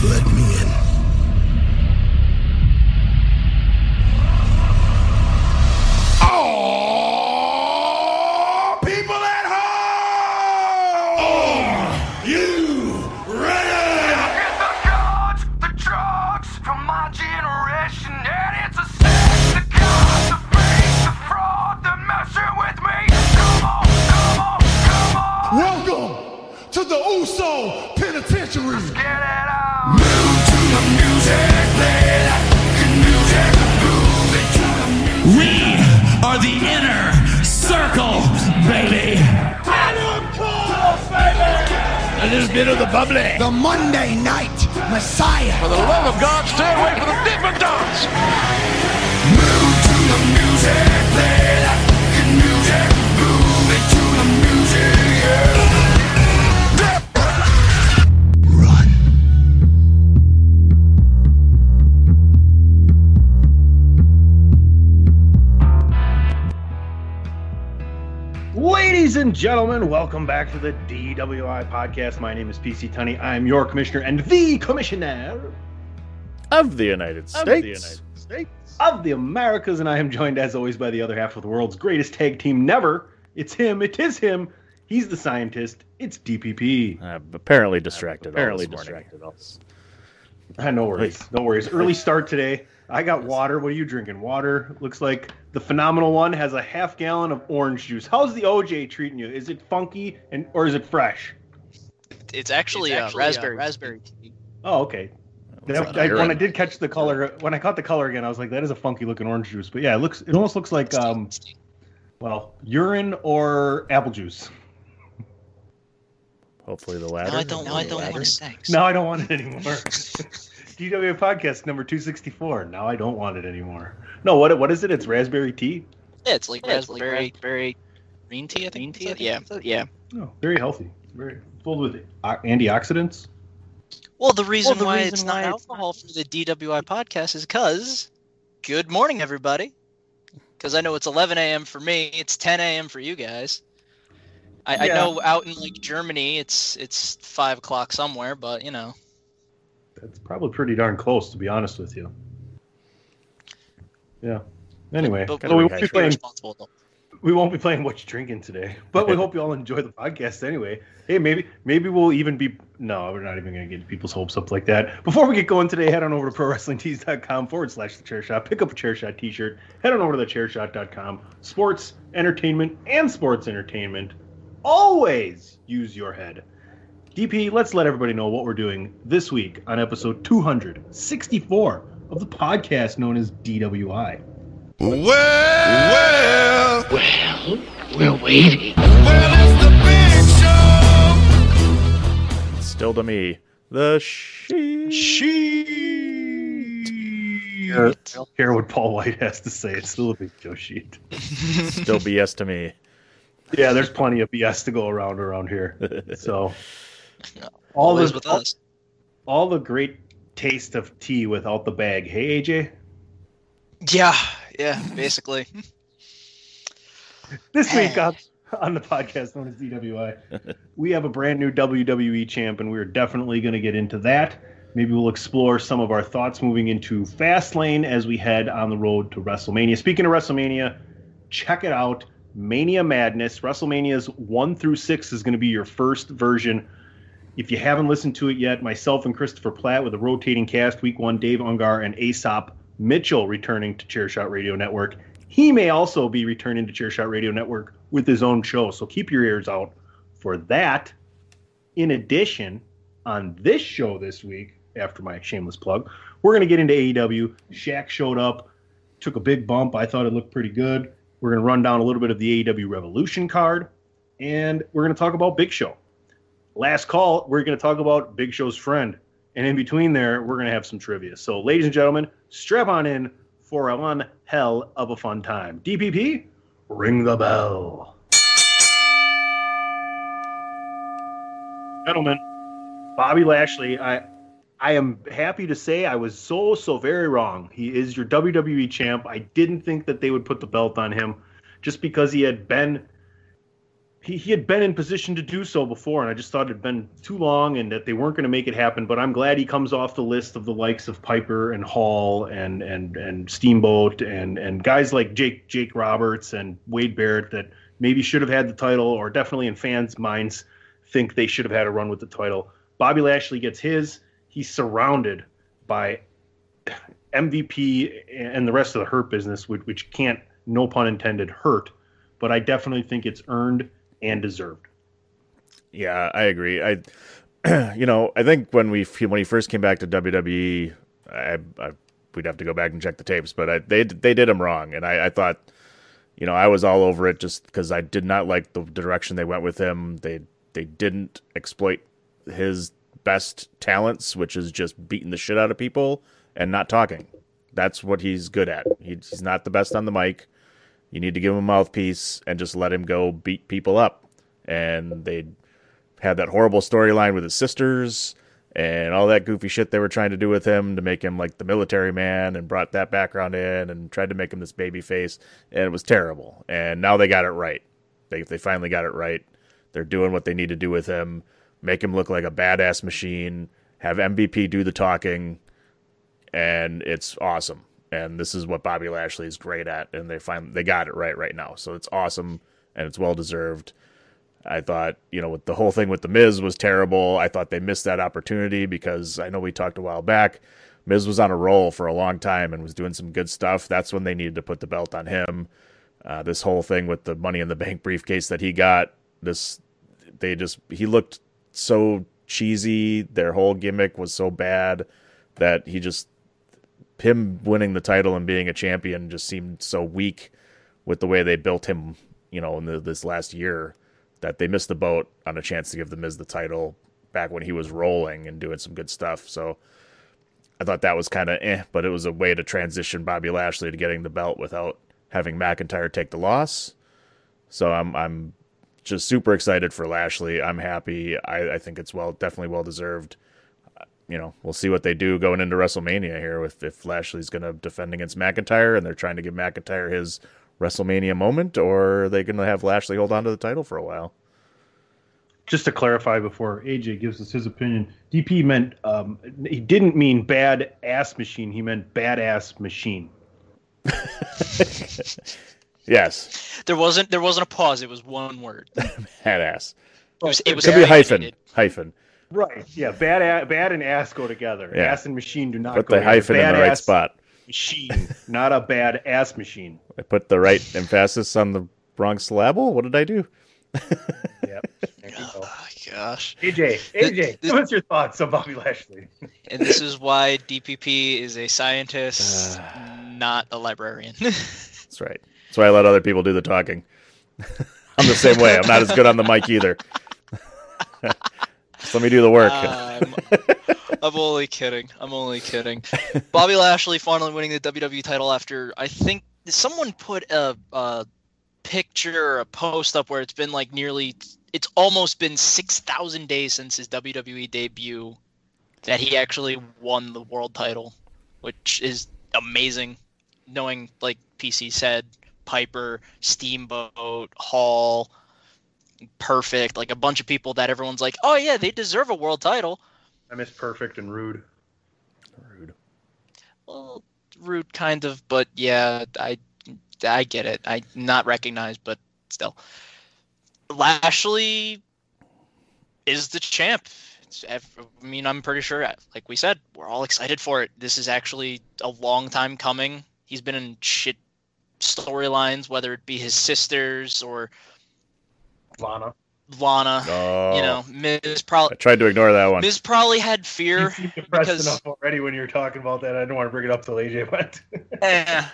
Let me in. Oh, people at home! Are you ready? It's the drugs from my generation, and it's a sex, the guns, the fakes, the fraud, the messing with me. Come on, come on, come on. Welcome to the Uso Penitentiary. Let's get it out. We are the inner circle, baby. A little bit of the bubbly. The Monday Night Messiah. For the love of God, stay away from the Dippin' Dots. Move to the music, play that fucking music. Move it to the music, yeah. Ladies and gentlemen, welcome back to the DWI podcast. My name is PC Tunney. I am your commissioner and the commissioner of the United States. Of the Americas, and I am joined as always by the other half of the world's greatest tag team never. It's him. It is him. He's the scientist. It's DPP. Apparently distracted. No worries. No worries. Early start today. I got water. What are you drinking? Water. Looks like the phenomenal one has a half gallon of orange juice. How's the OJ treating you? Is it funky or is it fresh? It's actually raspberry tea. Oh, okay. When I caught the color again, I was like, that is a funky looking orange juice. But yeah, it almost looks like urine or apple juice. Hopefully the latter. No, I don't want it anymore. DW podcast number 264. Now I don't want it anymore. No, what is it? It's raspberry tea? Yeah, it's like raspberry green tea, I think. Yeah. Oh, very healthy. Very filled with antioxidants. Well, the reason why it's not alcohol for the DWI podcast is because, good morning, everybody. Because I know it's 11 a.m. for me. It's 10 a.m. for you guys. I know out in like Germany, it's 5 o'clock somewhere, but, you know. That's probably pretty darn close, to be honest with you. Yeah. Anyway, we won't be playing What You Drinking today, but we hope you all enjoy the podcast anyway. Hey, maybe we'll even be... No, we're not even going to get people's hopes up like that. Before we get going today, head on over to prowrestlingtees.com/thechairshot. Pick up a Chairshot t-shirt. Head on over to thechairshot.com. Sports, entertainment, and sports entertainment. Always use your head. DP, let's let everybody know what we're doing this week on episode 264 of the podcast known as DWI. Well, we're waiting. Well, it's the big show. Still to me, the sheet. I don't care what Paul White has to say. It's still a big show sheet. Still BS to me. Yeah, there's plenty of BS to go around here. So yeah, always with us. All the great taste of tea without the bag. Hey, AJ? Yeah, basically. This week on the podcast known as DWI, we have a brand new WWE champ, and we're definitely going to get into that. Maybe we'll explore some of our thoughts moving into Fastlane as we head on the road to WrestleMania. Speaking of WrestleMania, check it out. Mania Madness. WrestleMania's 1-6 is going to be your first version. If you haven't listened to it yet, myself and Christopher Platt with a rotating cast. Week 1, Dave Ungar and Aesop Mitchell returning to Chairshot Radio Network. He may also be returning to Chairshot Radio Network with his own show, so keep your ears out for that. In addition, on this show this week, after my shameless plug, we're going to get into AEW. Shaq showed up, took a big bump. I thought it looked pretty good. We're going to run down a little bit of the AEW Revolution card, and we're going to talk about Big Show. Last call, we're going to talk about Big Show's friend. And in between there, we're going to have some trivia. So, ladies and gentlemen, strap on in for a one hell of a fun time. DPP, ring the bell. Gentlemen, Bobby Lashley, I am happy to say I was so very wrong. He is your WWE champ. I didn't think that they would put the belt on him just because he had been in position to do so before, and I just thought it had been too long and that they weren't going to make it happen. But I'm glad he comes off the list of the likes of Piper and Hall and Steamboat and guys like Jake Roberts and Wade Barrett that maybe should have had the title, or definitely in fans' minds think they should have had a run with the title. Bobby Lashley gets his. He's surrounded by MVP and the rest of the Hurt business, which can't, no pun intended, hurt. But I definitely think it's earned and deserved. Yeah, I agree. I think when he first came back to WWE, we'd have to go back and check the tapes, but they did him wrong, and I thought, I was all over it just because I did not like the direction they went with him. They didn't exploit his best talents, which is just beating the shit out of people and not talking. That's what he's good at. He's not the best on the mic. You need to give him a mouthpiece and just let him go beat people up. And they had that horrible storyline with his sisters and all that goofy shit they were trying to do with him to make him like the military man, and brought that background in and tried to make him this baby face. And it was terrible. And now they got it right. They finally got it right. They're doing what they need to do with him. Make him look like a badass machine. Have MVP do the talking. And it's awesome. And this is what Bobby Lashley is great at, and they got it right now. So it's awesome, and it's well-deserved. I thought, with the whole thing with The Miz was terrible. I thought they missed that opportunity because I know we talked a while back. Miz was on a roll for a long time and was doing some good stuff. That's when they needed to put the belt on him. This whole thing with the Money in the Bank briefcase that he got, he looked so cheesy. Their whole gimmick was so bad that him winning the title and being a champion just seemed so weak with the way they built him, in this last year, that they missed the boat on a chance to give The Miz the title back when he was rolling and doing some good stuff. So I thought that was kind of but it was a way to transition Bobby Lashley to getting the belt without having McIntyre take the loss. So I'm just super excited for Lashley. I'm happy. I think it's definitely well-deserved. We'll see what they do going into WrestleMania here if Lashley's going to defend against McIntyre and they're trying to give McIntyre his WrestleMania moment, or are they going to have Lashley hold on to the title for a while? Just to clarify before AJ gives us his opinion, DP meant he didn't mean bad ass machine. He meant badass machine. Yes. There wasn't a pause. It was one word. Badass. It could be a hyphen. Right, yeah, bad and ass go together. Yeah. Ass and machine do not go together. Put the hyphen in the right spot. Machine, not a bad ass machine. I put the right emphasis on the wrong syllable? What did I do? Yep. Oh, my gosh. AJ, what's your thoughts on Bobby Lashley? And this is why DPP is a scientist, not a librarian. That's right. That's why I let other people do the talking. I'm the same way. I'm not as good on the mic either. Just let me do the work. I'm only kidding. Bobby Lashley finally winning the WWE title after, I think, someone put a picture or a post up where it's been like nearly, it's almost been 6,000 days since his WWE debut that he actually won the world title, which is amazing. Knowing, like PC said, Piper, Steamboat, Hall, Perfect, like a bunch of people that everyone's like, oh yeah, they deserve a world title. I miss Perfect and Rude. Well, Rude kind of, but yeah, I get it. I not recognized, but still. Lashley is the champ. I mean, I'm pretty sure, like we said, we're all excited for it. This is actually a long time coming. He's been in shit storylines, whether it be his sisters or Lana. Oh. You know, Miz probably. I tried to ignore that one. Miz probably had fear. You're depressed enough already when you're talking about that. I don't want to bring it up till AJ went. Yeah.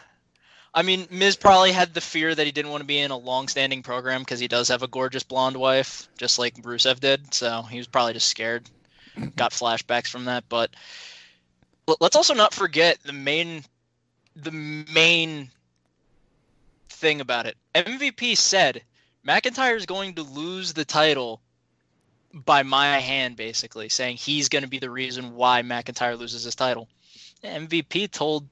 I mean, Miz probably had the fear that he didn't want to be in a long-standing program because he does have a gorgeous blonde wife, just like Rusev did. So he was probably just scared. Got flashbacks from that. But let's also not forget the main thing about it. MVP said McIntyre is going to lose the title by my hand, basically, saying he's going to be the reason why McIntyre loses his title. MVP told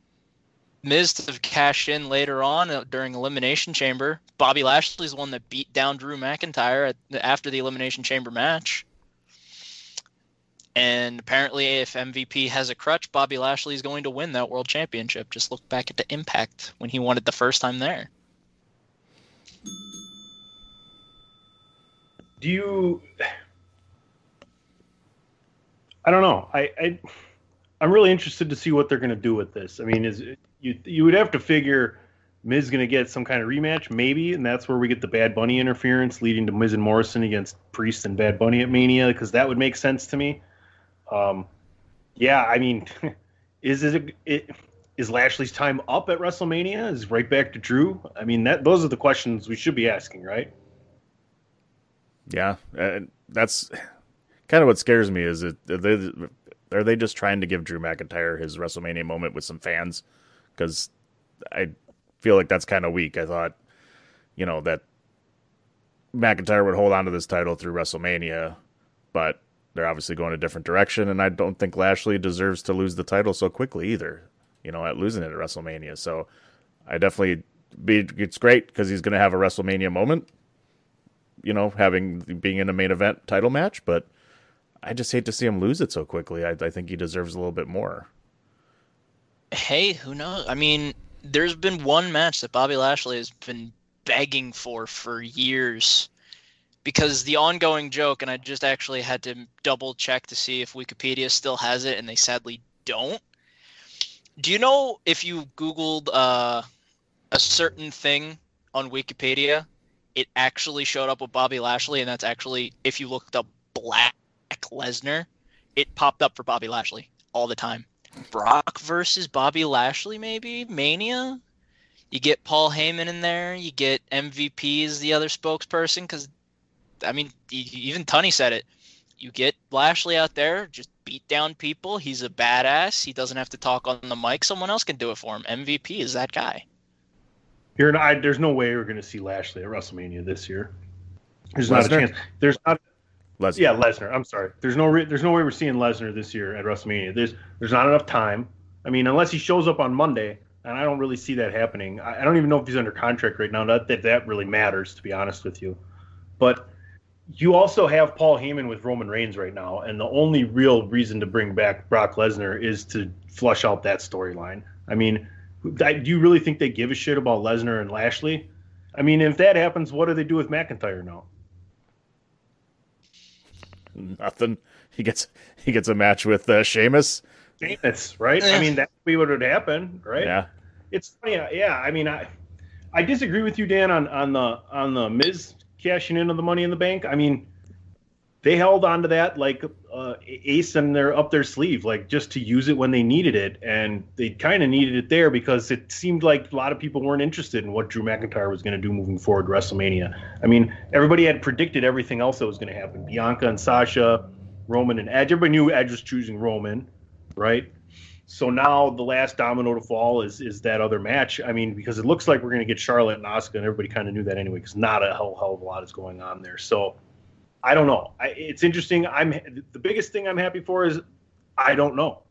Miz to cash in later on during Elimination Chamber. Bobby Lashley's the one that beat down Drew McIntyre after the Elimination Chamber match. And apparently if MVP has a crutch, Bobby Lashley's going to win that world championship. Just look back at the Impact when he won it the first time there. I don't know. I'm really interested to see what they're going to do with this. I mean, you would have to figure Miz is going to get some kind of rematch, maybe, and that's where we get the Bad Bunny interference leading to Miz and Morrison against Priest and Bad Bunny at Mania, because that would make sense to me. Yeah, I mean, is Lashley's time up at WrestleMania? Is it right back to Drew? I mean, those are the questions we should be asking, right? Yeah, that's kind of what scares me. Is it are they just trying to give Drew McIntyre his WrestleMania moment with some fans? Because I feel like that's kind of weak. I thought, you know, that McIntyre would hold on to this title through WrestleMania, but they're obviously going a different direction, and I don't think Lashley deserves to lose the title so quickly either, you know, at losing it at WrestleMania. So I definitely it's great because he's going to have a WrestleMania moment, you know, being in a main event title match, but I just hate to see him lose it so quickly. I think he deserves a little bit more. Hey, who knows? I mean, there's been one match that Bobby Lashley has been begging for years, because the ongoing joke, and I just actually had to double check to see if Wikipedia still has it, and they sadly don't. Do you know if you Googled a certain thing on Wikipedia, it actually showed up with Bobby Lashley, and that's actually, if you looked up Black Lesnar, it popped up for Bobby Lashley all the time. Brock versus Bobby Lashley, maybe? Mania? You get Paul Heyman in there. You get MVP as the other spokesperson, because, I mean, even Tunney said it. You get Lashley out there, just beat down people. He's a badass. He doesn't have to talk on the mic. Someone else can do it for him. MVP is that guy. There's no way we're going to see Lashley at WrestleMania this year. There's Lesnar? Not a chance. There's not. Lesnar. Yeah, Lesnar. I'm sorry. There's no way we're seeing Lesnar this year at WrestleMania. There's not enough time. I mean, unless he shows up on Monday, and I don't really see that happening. I don't even know if he's under contract right now. Not that really matters, to be honest with you. But you also have Paul Heyman with Roman Reigns right now, and the only real reason to bring back Brock Lesnar is to flush out that storyline. I mean, do you really think they give a shit about Lesnar and Lashley? I mean, if that happens, what do they do with McIntyre now? Nothing. He gets a match with Sheamus. Sheamus, right? I mean, that would be what would happen, right? Yeah. It's funny. Yeah, I mean, I disagree with you, Dan, on the Miz cashing in on the Money in the Bank. I mean, they held on to that like ace in their up their sleeve, like just to use it when they needed it, and they kind of needed it there because it seemed like a lot of people weren't interested in what Drew McIntyre was going to do moving forward to WrestleMania. I mean, everybody had predicted everything else that was going to happen: Bianca and Sasha, Roman and Edge. Everybody knew Edge was choosing Roman, right? So now the last domino to fall is that other match. I mean, because it looks like we're going to get Charlotte and Asuka, and everybody kind of knew that anyway, because not a hell of a lot is going on there. So I don't know. It's interesting. The biggest thing I'm happy for is I don't know.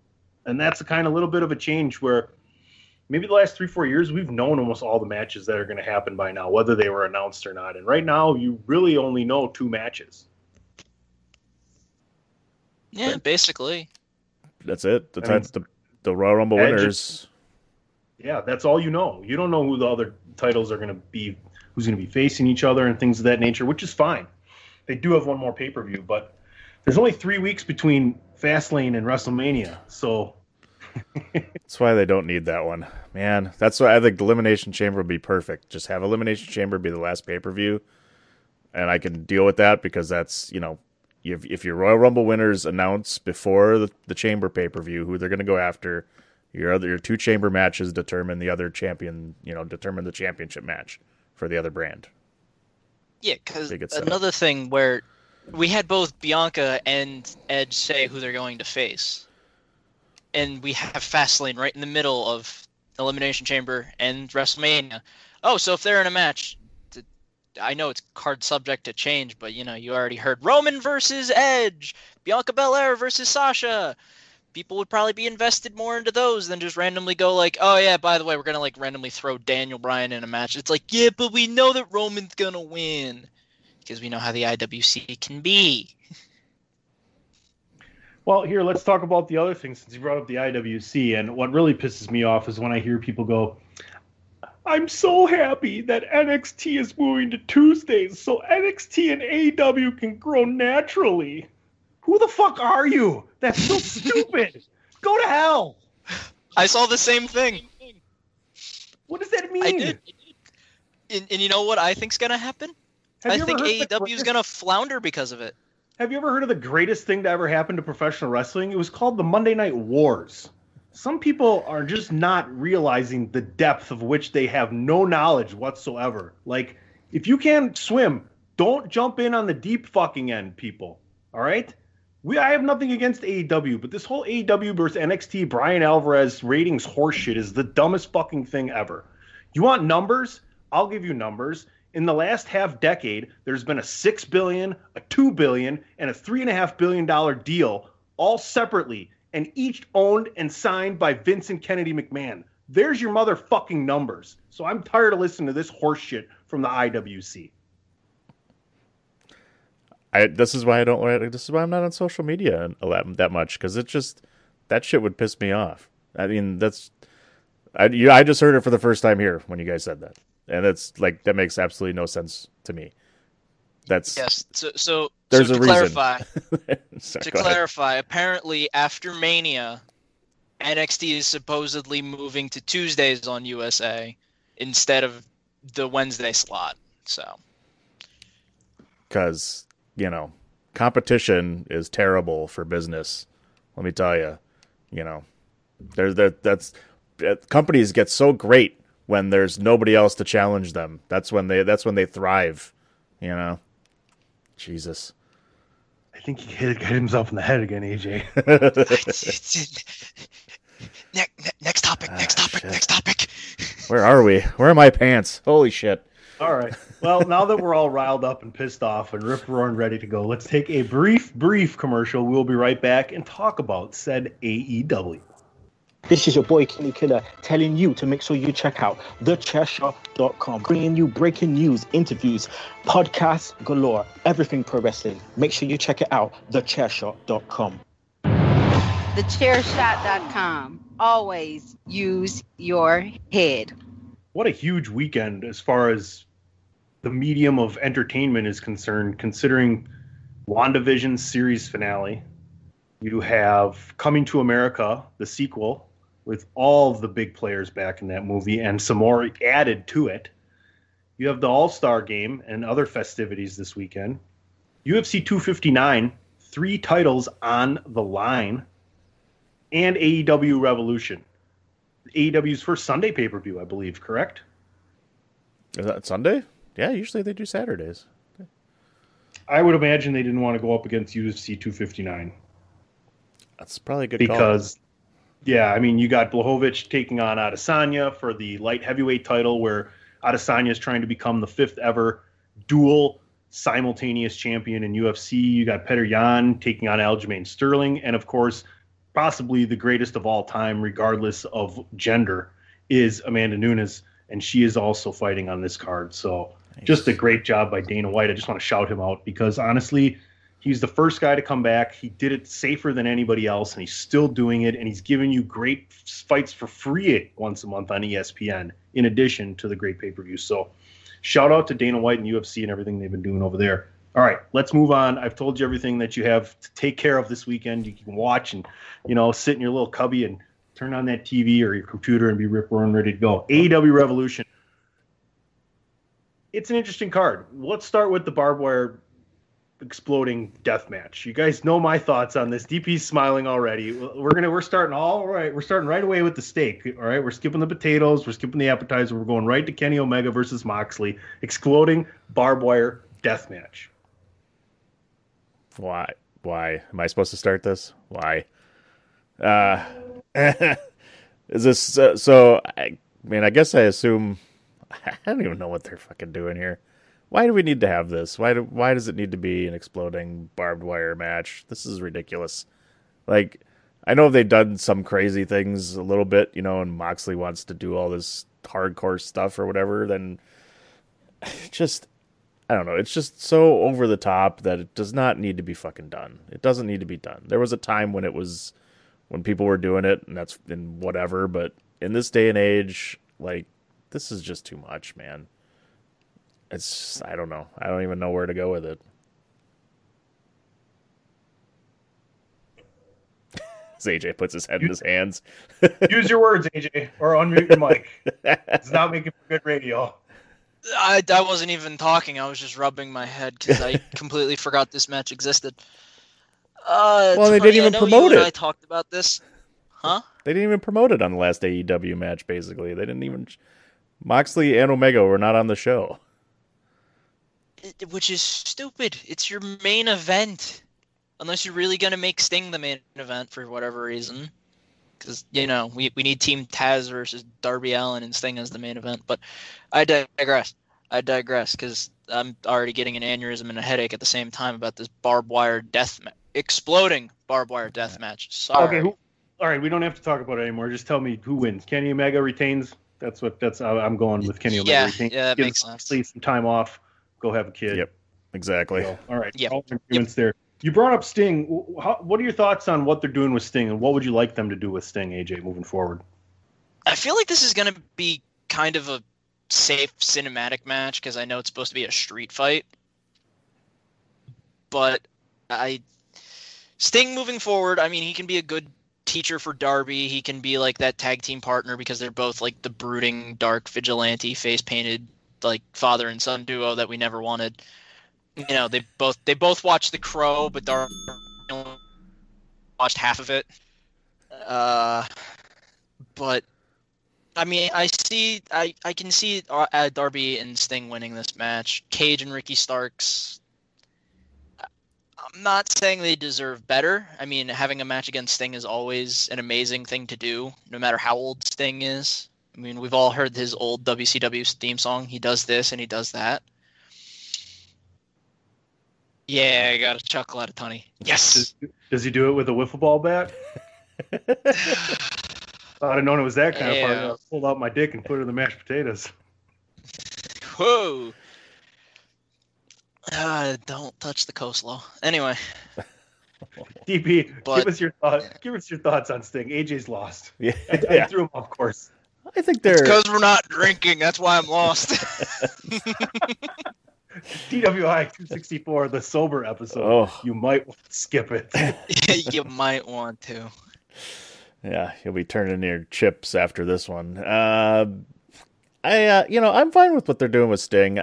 And that's a kind of little bit of a change where maybe the last 3-4 years we've known almost all the matches that are going to happen by now, whether they were announced or not. And right now you really only know 2 matches. Yeah, but basically. That's it. The Royal Rumble winners. Yeah, that's all you know. You don't know who the other titles are going to be, who's going to be facing each other and things of that nature, which is fine. They do have one more pay-per-view, but there's only 3 weeks between Fastlane and WrestleMania, so... That's why they don't need that one. Man, that's why I think the Elimination Chamber would be perfect. Just have Elimination Chamber be the last pay-per-view, and I can deal with that because that's, you know, if your Royal Rumble winners announce before the Chamber pay-per-view who they're going to go after, your 2 Chamber matches determine the other champion, you know, determine the championship match for the other brand. Yeah, because another thing where we had both Bianca and Edge say who they're going to face. And we have Fastlane right in the middle of Elimination Chamber and WrestleMania. Oh, so if they're in a match, I know it's card subject to change, but, you know, you already heard Roman versus Edge, Bianca Belair versus Sasha. People would probably be invested more into those than just randomly go like, oh, yeah, by the way, we're going to like randomly throw Daniel Bryan in a match. It's like, yeah, but we know that Roman's going to win because we know how the IWC can be. Well, here, let's talk about the other thing since you brought up the IWC. And what really pisses me off is when I hear people go, I'm so happy that NXT is moving to Tuesdays so NXT and AEW can grow naturally. Who the fuck are you? That's so stupid. Go to hell. I saw the same thing. What does that mean? I did. And you know what I think's going to happen? I think AEW's going to flounder because of it. Have you ever heard of the greatest thing to ever happen to professional wrestling? It was called the Monday Night Wars. Some people are just not realizing the depth of which they have no knowledge whatsoever. Like, if you can't swim, don't jump in on the deep fucking end, people. All right? I have nothing against AEW, but this whole AEW versus NXT Brian Alvarez ratings horseshit is the dumbest fucking thing ever. You want numbers? I'll give you numbers. In the last half decade, there's been a $6 billion, a $2 billion, and a $3.5 billion deal, all separately, and each owned and signed by Vincent Kennedy McMahon. There's your motherfucking numbers. So I'm tired of listening to this horseshit from the IWC. This is why I'm not on social media that much, because it's just that shit would piss me off. I mean, I just heard it for the first time here when you guys said that, and that's like that makes absolutely no sense to me. That's yes. So there's a reason. To clarify, apparently after Mania, NXT is supposedly moving to Tuesdays on USA instead of the Wednesday slot. So because, you know, competition is terrible for business. Let me tell you, you know, companies get so great when there's nobody else to challenge them. That's when they thrive, you know. Jesus. I think he hit himself in the head again, AJ. Next topic. Where are we? Where are my pants? Holy shit. All right. Well, now that we're all riled up and pissed off and rip-roaring ready to go, let's take a brief commercial. We'll be right back and talk about said AEW. This is your boy, Kenny Killer, telling you to make sure you check out thechairshot.com, bringing you breaking news, interviews, podcasts galore, everything pro wrestling. Make sure you check it out, thechairshot.com. Thechairshot.com. Always use your head. What a huge weekend as far as the medium of entertainment is concerned, considering WandaVision's series finale. You have Coming to America, the sequel, with all of the big players back in that movie and some more added to it. You have the All-Star Game and other festivities this weekend. UFC 259, 3 titles on the line, and AEW Revolution. AEW's first Sunday pay-per-view, I believe, correct? Is that Sunday? Yeah, usually they do Saturdays. Okay. I would imagine they didn't want to go up against UFC 259. That's probably a good call. Because Yeah, I mean, you got Blachowicz taking on Adesanya for the light heavyweight title, where Adesanya is trying to become the fifth ever dual simultaneous champion in UFC. You got Petr Yan taking on Aljamain Sterling. And, of course, possibly the greatest of all time, regardless of gender, is Amanda Nunes. And she is also fighting on this card. So nice. Just a great job by Dana White. I just want to shout him out because, honestly, he's the first guy to come back. He did it safer than anybody else, and he's still doing it, and he's giving you great fights for free once a month on ESPN, in addition to the great pay-per-view. So shout out to Dana White and UFC and everything they've been doing over there. All right, let's move on. I've told you everything that you have to take care of this weekend. You can watch and, you know, sit in your little cubby and turn on that TV or your computer and be rip-roaring and ready to go. AEW Revolution. It's an interesting card. Let's start with the barbed wire exploding death match. You guys know my thoughts on this. DP's smiling already. We're starting right away with the steak. All right, we're skipping the potatoes, we're skipping the appetizer, we're going right to Kenny Omega versus Moxley, exploding barbed wire death match. Why am I supposed to start this? Why? Is this so? I mean, I guess I assume I don't even know what they're fucking doing here. Why do we need to have this? Why does it need to be an exploding barbed wire match? This is ridiculous. Like, I know they've done some crazy things a little bit, you know, and Moxley wants to do all this hardcore stuff or whatever. Then just, I don't know. It's just so over the top that it does not need to be fucking done. It doesn't need to be done. There was a time when it was, when people were doing it and that's and whatever. But in this day and age, like, this is just too much, man. It's, I don't know. I don't even know where to go with it. As AJ puts his head in his hands. Use your words, AJ, or unmute your mic. It's not making for good radio. I wasn't even talking. I was just rubbing my head because I completely forgot this match existed. Well, they didn't even promote it. I talked about this. Huh? They didn't even promote it on the last AEW match, basically. They didn't even... Moxley and Omega were not on the show. Which is stupid. It's your main event. Unless you're really going to make Sting the main event for whatever reason. Because, you know, we need Team Taz versus Darby Allin and Sting as the main event. But I digress because I'm already getting an aneurysm and a headache at the same time about this exploding barbed wire death match. Sorry. Okay, all right, we don't have to talk about it anymore. Just tell me who wins. Kenny Omega retains... That's how I'm going with Kenny Omega. Yeah, that makes sense. Sleep, some time off, go have a kid. Yep, exactly. So, all right, yep. All arguments there. You brought up Sting. What are your thoughts on what they're doing with Sting, and what would you like them to do with Sting, AJ, moving forward? I feel like this is going to be kind of a safe cinematic match because I know it's supposed to be a street fight. But Sting moving forward, I mean, he can be a good teacher for Darby. He can be like that tag team partner because they're both like the brooding, dark vigilante, face painted, like father and son duo that we never wanted. You know, they both watched The Crow, but Darby watched half of it. But I mean, I can see Darby and Sting winning this match. Cage and Ricky Starks. I'm not saying they deserve better. I mean, having a match against Sting is always an amazing thing to do, no matter how old Sting is. I mean, we've all heard his old WCW theme song. He does this and he does that. Yeah, I got a chuckle out of Tony. Yes! Does he do it with a wiffle ball bat? I'd have known it was that kind of part. I pulled out my dick and put it in the mashed potatoes. Whoa! Don't touch the coleslaw. Anyway, DP, give us your thoughts on Sting. AJ's lost. Yeah, I threw him off course. I think they're because we're not drinking. That's why I'm lost. DWI 264, the sober episode. Oh. You might want to skip it. You might want to. Yeah, you'll be turning your chips after this one. I'm fine with what they're doing with Sting.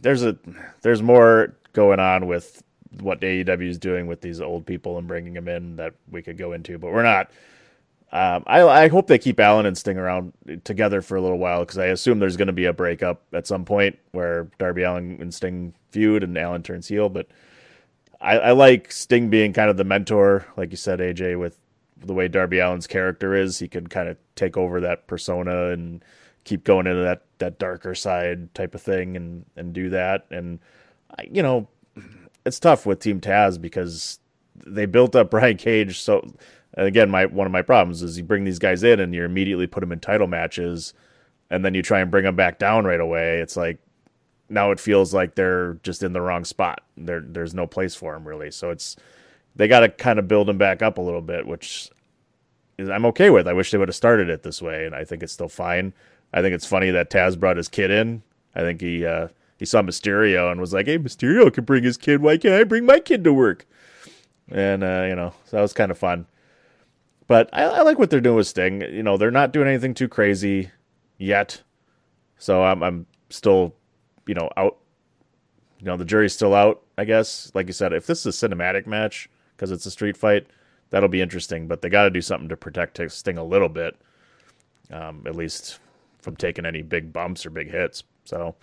There's more going on with what AEW is doing with these old people and bringing them in that we could go into, but we're not. I hope they keep Allen and Sting around together for a little while because I assume there's going to be a breakup at some point where Darby Allin and Sting feud and Allen turns heel. But I like Sting being kind of the mentor, like you said, AJ, with the way Darby Allin's character is, he could kind of take over that persona and keep going into that darker side type of thing and do that. And, you know, it's tough with Team Taz because they built up Brian Cage. So again, one of my problems is you bring these guys in and you immediately put them in title matches and then you try and bring them back down right away. It's like, now it feels like they're just in the wrong spot. There's no place for them really. So they got to kind of build them back up a little bit, which I'm okay with. I wish they would have started it this way. And I think it's still fine. I think it's funny that Taz brought his kid in. I think he saw Mysterio and was like, hey, Mysterio can bring his kid. Why can't I bring my kid to work? And, you know, so that was kind of fun. But I like what they're doing with Sting. You know, they're not doing anything too crazy yet. So I'm still, you know, out. You know, the jury's still out, I guess. Like you said, if this is a cinematic match because it's a street fight, that'll be interesting. But they got to do something to protect Sting a little bit, at least from taking any big bumps or big hits. So,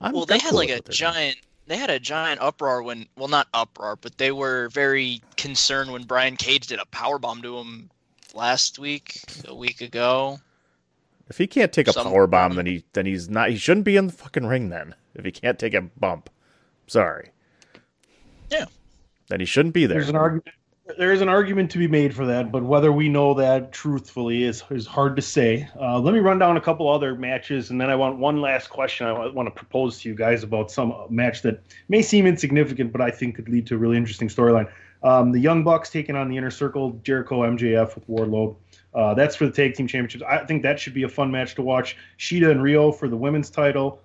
They had a giant uproar but they were very concerned when Brian Cage did a powerbomb to him a week ago. If he can't take a powerbomb, then he shouldn't be in the fucking ring then. If he can't take a bump. Sorry. Yeah. Then he shouldn't be there. There is an argument to be made for that, but whether we know that truthfully is hard to say. Let me run down a couple other matches, and then I want one last question I want to propose to you guys about some match that may seem insignificant, but I think could lead to a really interesting storyline. The Young Bucks taking on the Inner Circle, Jericho, MJF with Wardlow. That's for the Tag Team Championships. I think that should be a fun match to watch. Shida and Rio for the women's title.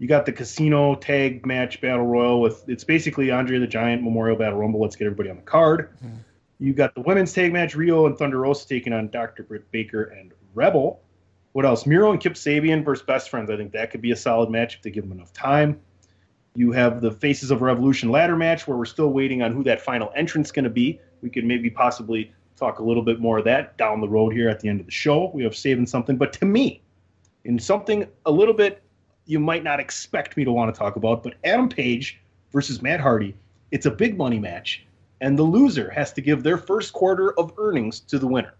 You got the Casino Tag Match Battle Royal it's basically Andre the Giant Memorial Battle Rumble. Let's get everybody on the card. Mm-hmm. You got the women's tag match, Rio and Thunder Rosa taking on Dr. Britt Baker and Rebel. What else? Miro and Kip Sabian versus Best Friends. I think that could be a solid match if they give them enough time. You have the Faces of Revolution ladder match where we're still waiting on who that final entrant's going to be. We could maybe possibly talk a little bit more of that down the road here at the end of the show. We have saving something, but to me, in something a little bit you might not expect me to want to talk about, but Adam Page versus Matt Hardy, it's a big money match, and the loser has to give their first quarter of earnings to the winner.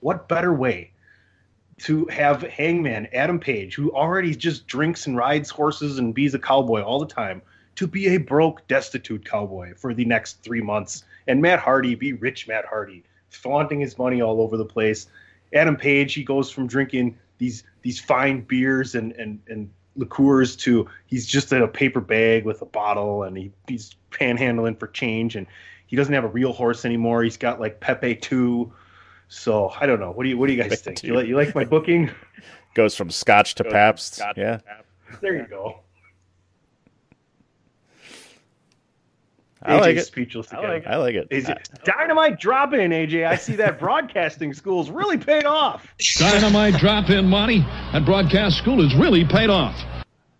What better way to have Hangman Adam Page, who already just drinks and rides horses and be a cowboy all the time, to be a broke, destitute cowboy for the next 3 months, and Matt Hardy be rich Matt Hardy, flaunting his money all over the place. Adam Page, he goes from drinking these fine beers and liqueurs to he's just in a paper bag with a bottle, and he's panhandling for change, and he doesn't have a real horse anymore. He's got like Pepe 2. So I don't know. What do you guys think? You like my booking? Goes from Scotch to Pabst. There you go. I like it. Speechless again. I like it. Dynamite drop in, AJ. I see that broadcasting school's really paid off. Dynamite drop in, Monty. That broadcast school is really paid off.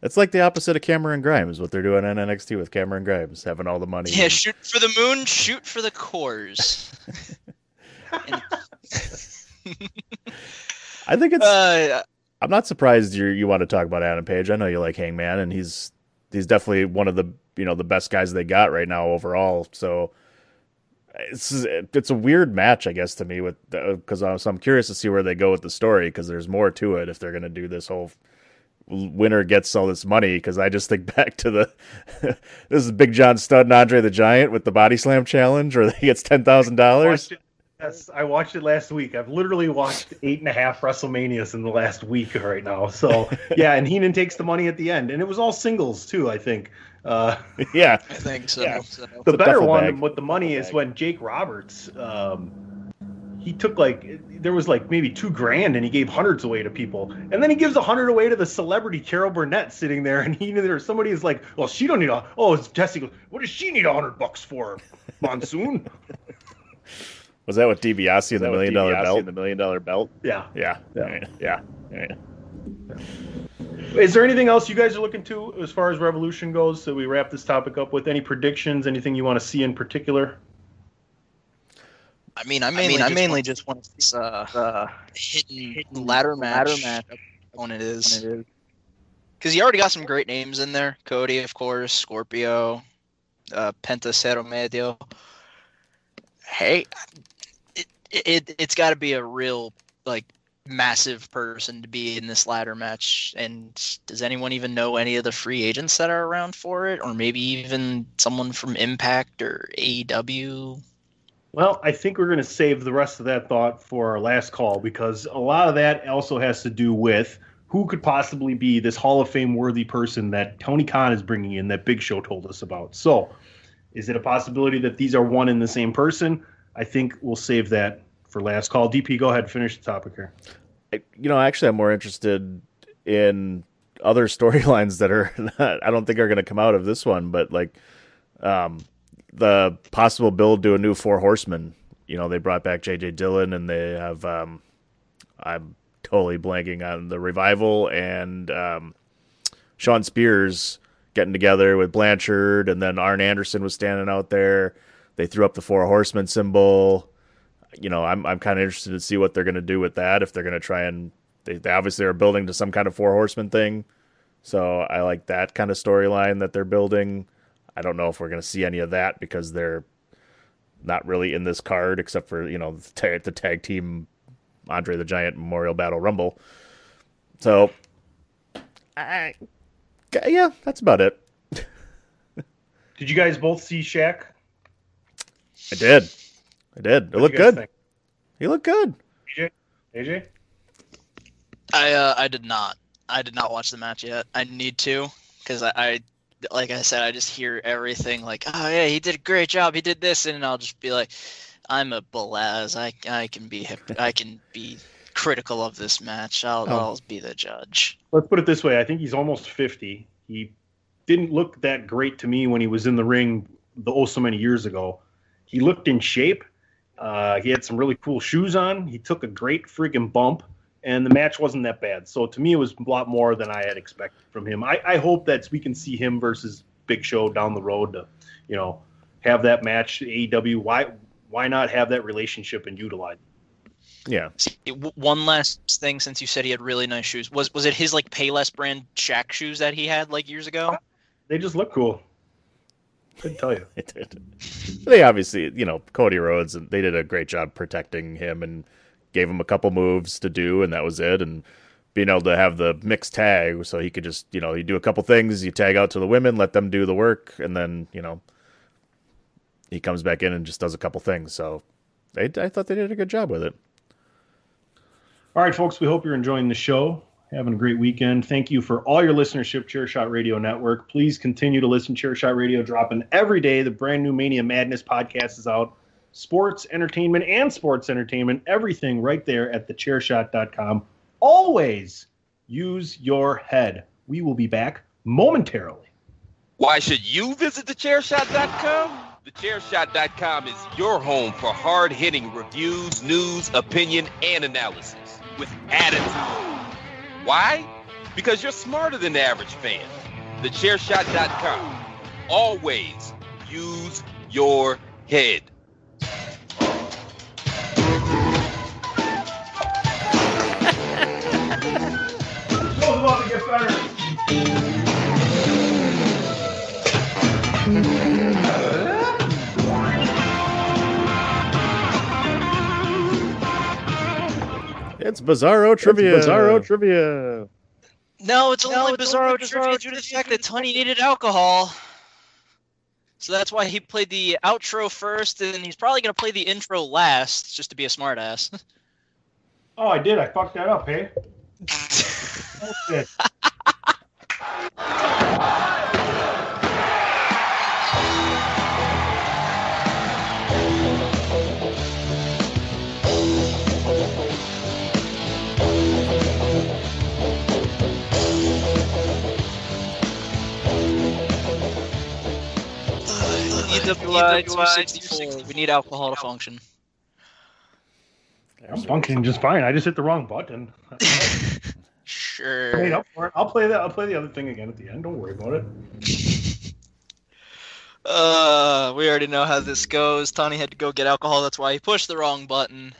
It's like the opposite of Cameron Grimes, what they're doing on NXT with Cameron Grimes, having all the money. Yeah, shoot for the moon, shoot for the cores. I think it's. I'm not surprised you want to talk about Adam Page. I know you like Hangman, and he's definitely one of the best guys they got right now overall. So it's a weird match, I guess, to me, because I'm curious to see where they go with the story, because there's more to it if they're going to do this whole winner gets all this money. Because I just think back to this is Big John Studd and Andre the Giant with the Body Slam Challenge, where they gets $10,000. Yes, I watched it last week. I've literally watched 8.5 WrestleManias in the last week right now. So, yeah, and Heenan takes the money at the end. And it was all singles, too, I think. Yeah. I think so. Yeah. So. The better one with the money is when Jake Roberts, he took there was maybe $2,000 and he gave hundreds away to people. And then he gives 100 away to the celebrity Carol Burnett sitting there. And somebody is like, well, she don't need it's Jesse. What does she need $100 for, Monsoon? Was that with DiBiase and the $1 million belt? Yeah. Yeah. Is there anything else you guys are looking to as far as Revolution goes? So we wrap this topic up with any predictions, anything you want to see in particular? I mean, I mainly just want to see hidden ladder match. Opponent is because you already got some great names in there: Cody, of course, Scorpio, Penta Cero Medio. hey, it's got to be a real, like, massive person to be in this ladder match. And does anyone even know any of the free agents that are around for it? Or maybe even someone from Impact or AEW? Well, I think we're going to save the rest of that thought for our last call, because a lot of that also has to do with who could possibly be this Hall of Fame-worthy person that Tony Khan is bringing in that Big Show told us about. So, is it a possibility that these are one and the same person? I think we'll save that for last call. DP, go ahead and finish the topic here. You know, actually, I'm more interested in other storylines that are not, I don't think are going to come out of this one, but like the possible build to a new Four Horsemen. You know, they brought back J.J. Dillon, and they have I'm totally blanking on the Revival and Sean Spears getting together with Blanchard, and then Arn Anderson was standing out there. They threw up the Four Horsemen symbol. You know, I'm kind of interested to see what they're going to do with that. If they're going to try and they obviously are building to some kind of Four Horsemen thing. So I like that kind of storyline that they're building. I don't know if we're going to see any of that because they're not really in this card except for, you know, the tag team Andre the Giant Memorial Battle Rumble. So, yeah, that's about it. Did you guys both see Shaq? I did. It looked good. Think? He looked good. AJ? I did not watch the match yet. I need to, because I like I said, I just hear everything like, oh yeah, he did a great job. He did this, and I'll just be like, I'm a blaz. I can be critical of this match. I'll be the judge. Let's put it this way. I think he's almost 50. He didn't look that great to me when he was in the ring so many years ago. He looked in shape. He had some really cool shoes on. He took a great freaking bump, and the match wasn't that bad. So to me, it was a lot more than I had expected from him. I hope that we can see him versus Big Show down the road to, you know, have that match. AEW, why not have that relationship and utilize it? Yeah. See, one last thing, since you said he had really nice shoes, was it his like Payless brand Shaq shoes that he had like years ago? They just look cool. Couldn't tell you. They obviously, you know, Cody Rhodes, and they did a great job protecting him and gave him a couple moves to do, and that was it. And being able to have the mixed tag, so he could just, you know, you do a couple things, you tag out to the women, let them do the work, and then, you know, he comes back in and just does a couple things. So I thought they did a good job with it. All right, folks, we hope you're enjoying the show. Having a great weekend. Thank you for all your listenership, Chairshot Radio Network. Please continue to listen. Chairshot Radio dropping every day. The brand new Mania Madness podcast is out. Sports, entertainment, and sports entertainment. Everything right there at thechairshot.com. Always use your head. We will be back momentarily. Why should you visit thechairshot.com? Thechairshot.com is your home for hard-hitting reviews, news, opinion, and analysis with attitude. Why? Because you're smarter than the average fan. TheChairShot.com. Always use your head. Shows love to get better. It's Bizarro Trivia. No, it's only Bizarro Trivia due to the fact that Tony needed alcohol. So that's why he played the outro first, and he's probably going to play the intro last, just to be a smartass. Oh, I did. I fucked that up, hey? That's it. We need alcohol to function. I'm functioning just fine. I just hit the wrong button. Sure. Wait up for it. I'll play the other thing again at the end. Don't worry about it. We already know how this goes. Tony had to go get alcohol. That's why he pushed the wrong button.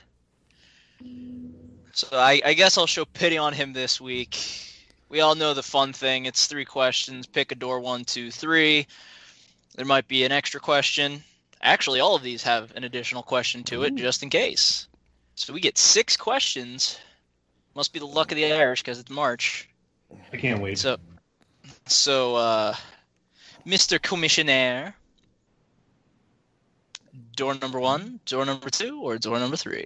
So I guess I'll show pity on him this week. We all know the fun thing. It's 3 questions. Pick a door. 1, 2, 3. There might be an extra question. Actually, all of these have an additional question to it, just in case. So we get 6 questions. Must be the luck of the Irish, because it's March. I can't wait. So, Mr. Commissioner, door number 1, door number 2, or door number 3?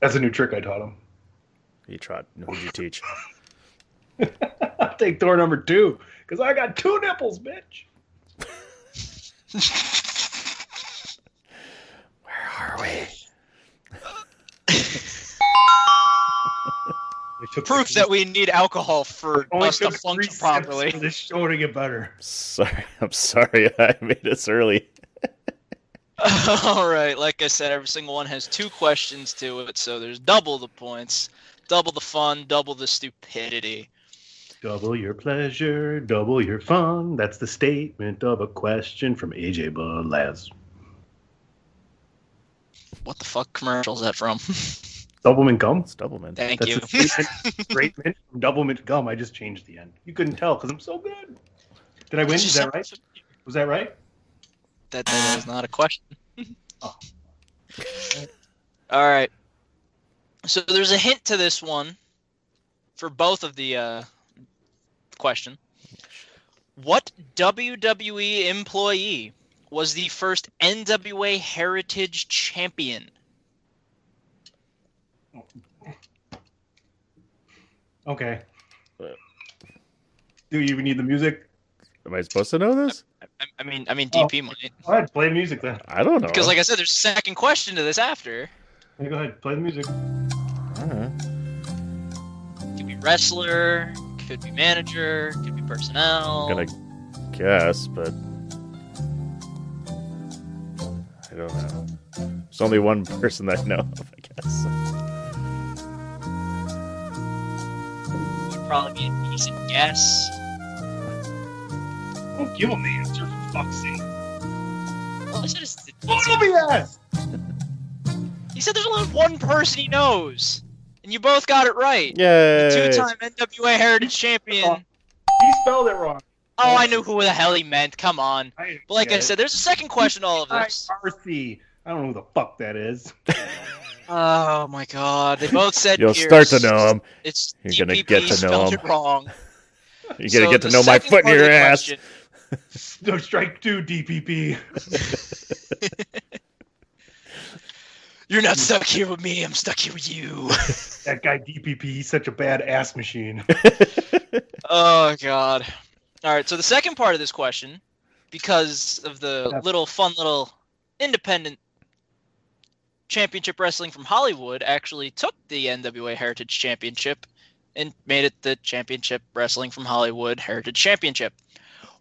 That's a new trick I taught him. You tried. What did you teach? I'll take door number 2, because I got 2 nipples, bitch. Where are we? Proof that we need alcohol for us to function properly. This show to get better. I'm sorry, I made this early. All right, like I said, every single one has 2 questions to it, so there's double the points, double the fun, double the stupidity. Double your pleasure, double your fun. That's the statement of a question from AJ Balaz. What the fuck commercial is that from? Doublemint gum? It's Doublemint. That's you. Great mint from Doublemint gum. I just changed the end. You couldn't tell because I'm so good. Did I win? Is that right? Was that right? That was not a question. Oh. All right. So there's a hint to this one for both of the question. What WWE employee was the first NWA Heritage Champion? Okay. Do you even need the music? Am I supposed to know this? I mean, DP might. Go ahead, play music then. I don't know. Because, like I said, there's a second question to this after. Hey, go ahead, play the music. Could be wrestler, could be manager, could be personnel. I'm gonna guess, but I don't know. There's only one person that I know of, I guess. Probably be a decent guess. Don't give him the answer, for fuck's sake. Well, I said it's... What'll be asked? He said there's only one person he knows, and you both got it right. Yay. The 2-time NWA Heritage Champion. He spelled it wrong. Oh, I knew who the hell he meant. Come on. But like I said, there's a second question to all of this. IRC. I don't know who the fuck that is. Oh my god! They both said you'll start to know him. It's you're gonna get to know him. Wrong. You're gonna get to know my foot in your ass. No strike 2, DPP. You're not stuck here with me. I'm stuck here with you. That guy DPP, he's such a bad ass machine. Oh god! All right. So the second part of this question, because of the little fun little independent championship wrestling from Hollywood, actually took the NWA Heritage Championship and made it the Championship Wrestling from Hollywood Heritage Championship.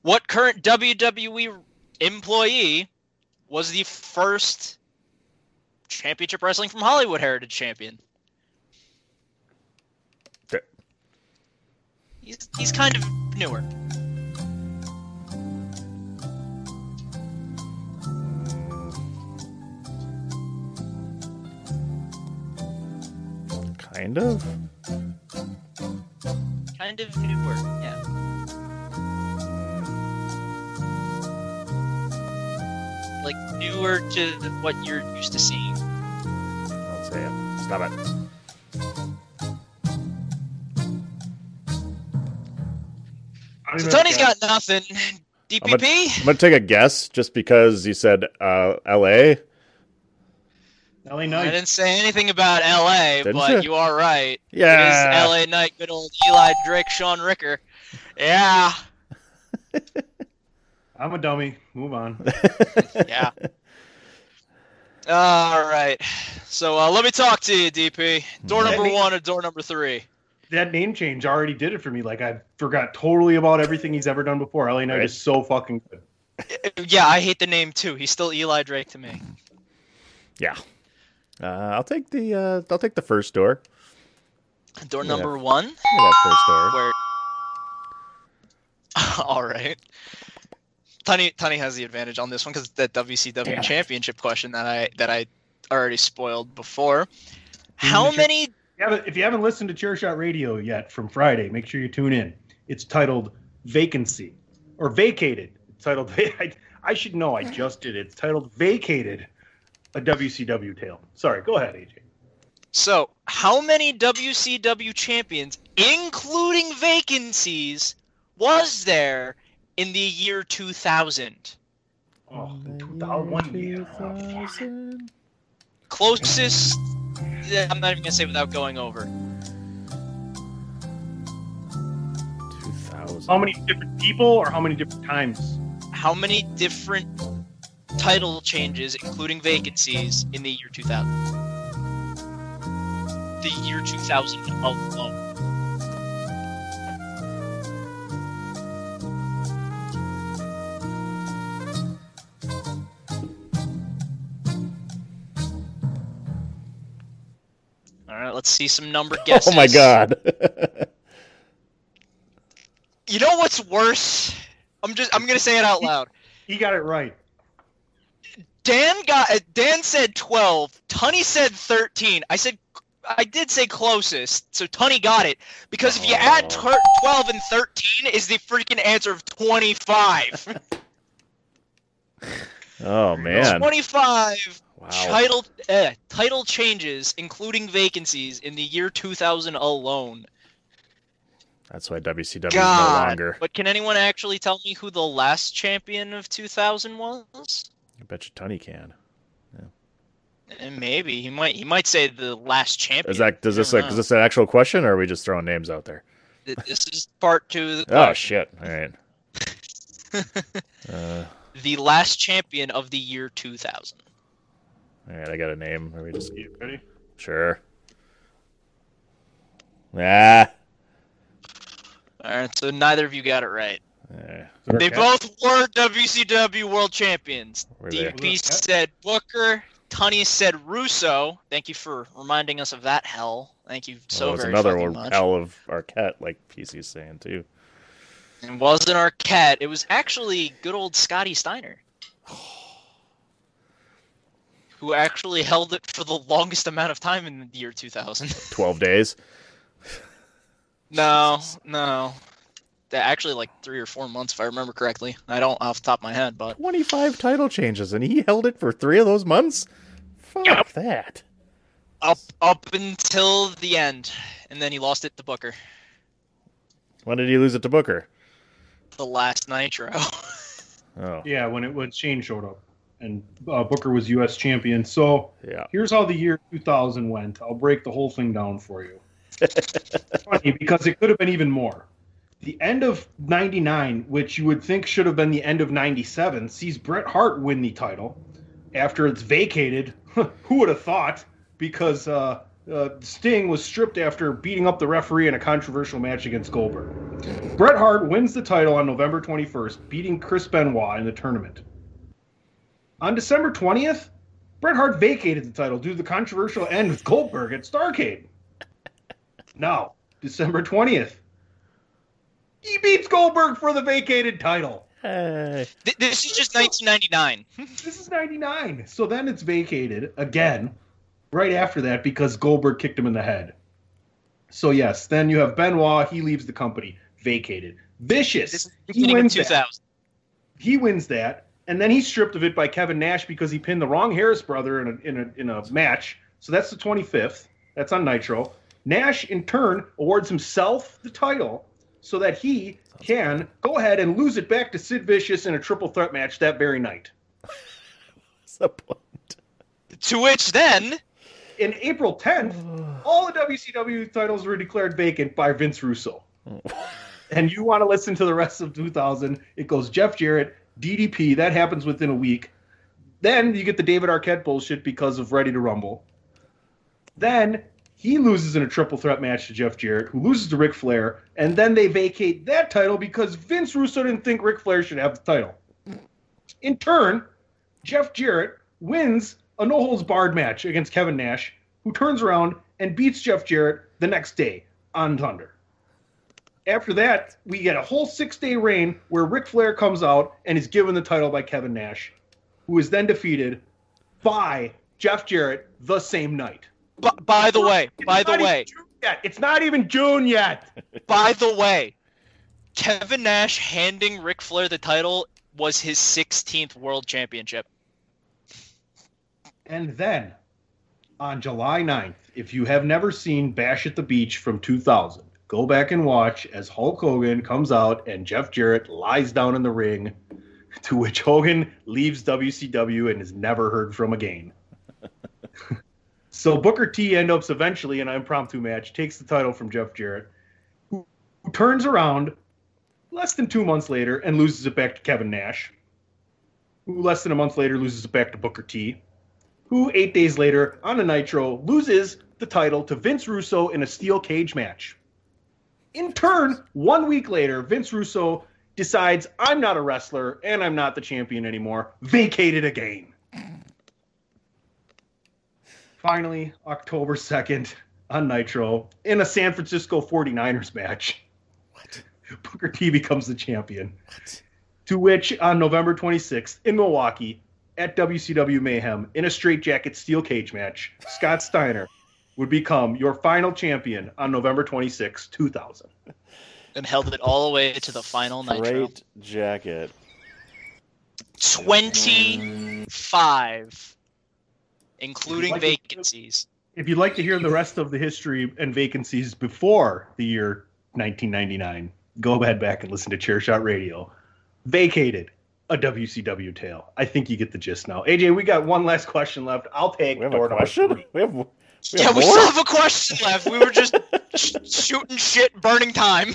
What current WWE employee was the first Championship Wrestling from Hollywood Heritage Champion? Okay. He's kind of newer. Kind of new work, yeah. Like newer to what you're used to seeing. Don't say it. Stop it. So Tony's got nothing. DPP? I'm gonna take a guess just because you said LA. LA Knight. I didn't say anything about LA, but you are right. Yeah. It is LA Knight, good old Eli Drake, Sean Ricker. Yeah. I'm a dummy. Move on. Yeah. All right. So let me talk to you, DP. Door number 1 or door number 3? That name change already did it for me. Like, I forgot totally about everything he's ever done before. LA Knight is so fucking good. Yeah, I hate the name too. He's still Eli Drake to me. Yeah. I'll take the first door. Door number 1. Look at that first door. Where... All right. Tony has the advantage on this one because that WCW championship question that I already spoiled before. How many? If you haven't listened to Chair Shot Radio yet from Friday, make sure you tune in. It's titled Vacancy or Vacated. It's titled. I should know. I just did it. It's titled Vacated, a WCW tale. Sorry, go ahead, AJ. So, how many WCW champions, including vacancies, was there in the year 2000? Oh, 2000. Closest, I'm not even going to say without going over. 2000. How many different people or how many different times? How many different title changes, including vacancies, in the year 2000? The year 2000 alone. Let's see some number guesses. Oh my god. You know what's worse? I'm going to say it out loud. He got it right. Dan said 12, Tunny said 13. I did say closest. So Tunny got it because if you add 12 and 13 is the freaking answer of 25. Oh man. 25. Wow. Title changes, including vacancies, in the year 2000 alone. That's why WCW is no longer. But can anyone actually tell me who the last champion of 2000 was? I bet you Tunny can. Yeah. And maybe he might say the last champion. Is that is this an actual question, or are we just throwing names out there? This is part two of the question. Oh shit! All right. The last champion of the year 2000. All right, I got a name. Are we just ready? Sure. Ah. All right, so neither of you got it right. They both were WCW World Champions. DP said Booker. Tunny said Russo. Thank you for reminding us of that hell. Thank you so very much. That was another hell of Arquette, like PC's saying, too. It wasn't Arquette. It was actually good old Scotty Steiner. Who actually held it for the longest amount of time in the year 2000. 12 days? No. Actually, like 3 or 4 months, if I remember correctly. I don't off the top of my head, but... 25 title changes, and he held it for 3 of those months? Fuck that. Up until the end, and then he lost it to Booker. When did he lose it to Booker? The last Nitro. Oh. Yeah, when Shane showed up. And Booker was U.S. champion. So Here's how the year 2000 went. I'll break the whole thing down for you. It's funny because it could have been even more. The end of 99, which you would think should have been the end of 97, sees Bret Hart win the title after it's vacated. Who would have thought? Because Sting was stripped after beating up the referee in a controversial match against Goldberg. Bret Hart wins the title on November 21st, beating Chris Benoit in the tournament. On December 20th, Bret Hart vacated the title due to the controversial end with Goldberg at Starrcade. Now, December 20th, he beats Goldberg for the vacated title. This is just 1999. This is 99. So then it's vacated again right after that because Goldberg kicked him in the head. So yes, then you have Benoit. He leaves the company. Vacated. Vicious. He wins 2000. He wins that. And then he's stripped of it by Kevin Nash because he pinned the wrong Harris brother in a match. So that's the 25th. That's on Nitro. Nash, in turn, awards himself the title so that he can go ahead and lose it back to Sid Vicious in a triple threat match that very night. What's the point? To which then, in April 10th, all the WCW titles were declared vacant by Vince Russo. And you want to listen to the rest of 2000. It goes Jeff Jarrett, DDP, that happens within a week. Then you get the David Arquette bullshit because of Ready to Rumble. Then he loses in a triple threat match to Jeff Jarrett, who loses to Ric Flair, and then they vacate that title because Vince Russo didn't think Ric Flair should have the title. In turn, Jeff Jarrett wins a no-holds-barred match against Kevin Nash, who turns around and beats Jeff Jarrett the next day on Thunder. After that, we get a whole 6-day reign where Ric Flair comes out and is given the title by Kevin Nash, who is then defeated by Jeff Jarrett the same night. By the way. It's not even June yet. By the way, Kevin Nash handing Ric Flair the title was his 16th World Championship. And then, on July 9th, if you have never seen Bash at the Beach from 2000, go back and watch as Hulk Hogan comes out and Jeff Jarrett lies down in the ring, to which Hogan leaves WCW and is never heard from again. So Booker T ends up eventually in an impromptu match, takes the title from Jeff Jarrett, who turns around less than 2 months later and loses it back to Kevin Nash, who less than a month later loses it back to Booker T, who 8 days later on a Nitro loses the title to Vince Russo in a steel cage match. In turn, 1 week later, Vince Russo decides, I'm not a wrestler and I'm not the champion anymore. Vacated again. Finally, October 2nd on Nitro, in a San Francisco 49ers match, what? Booker T becomes the champion. What? To which, on November 26th, in Milwaukee, at WCW Mayhem, in a straitjacket steel cage match, Scott Steiner would become your final champion on November 26th, 2000. And held it all the way to the final Nitro. Straitjacket. 25. Including vacancies. If you'd like to hear the rest of the history and vacancies before the year 1999, go ahead back and listen to Chairshot Radio. Vacated, a WCW tale. I think you get the gist now. AJ, we got one last question left. I'll take. We have a question? We still have a question left. We were just shooting shit, burning time.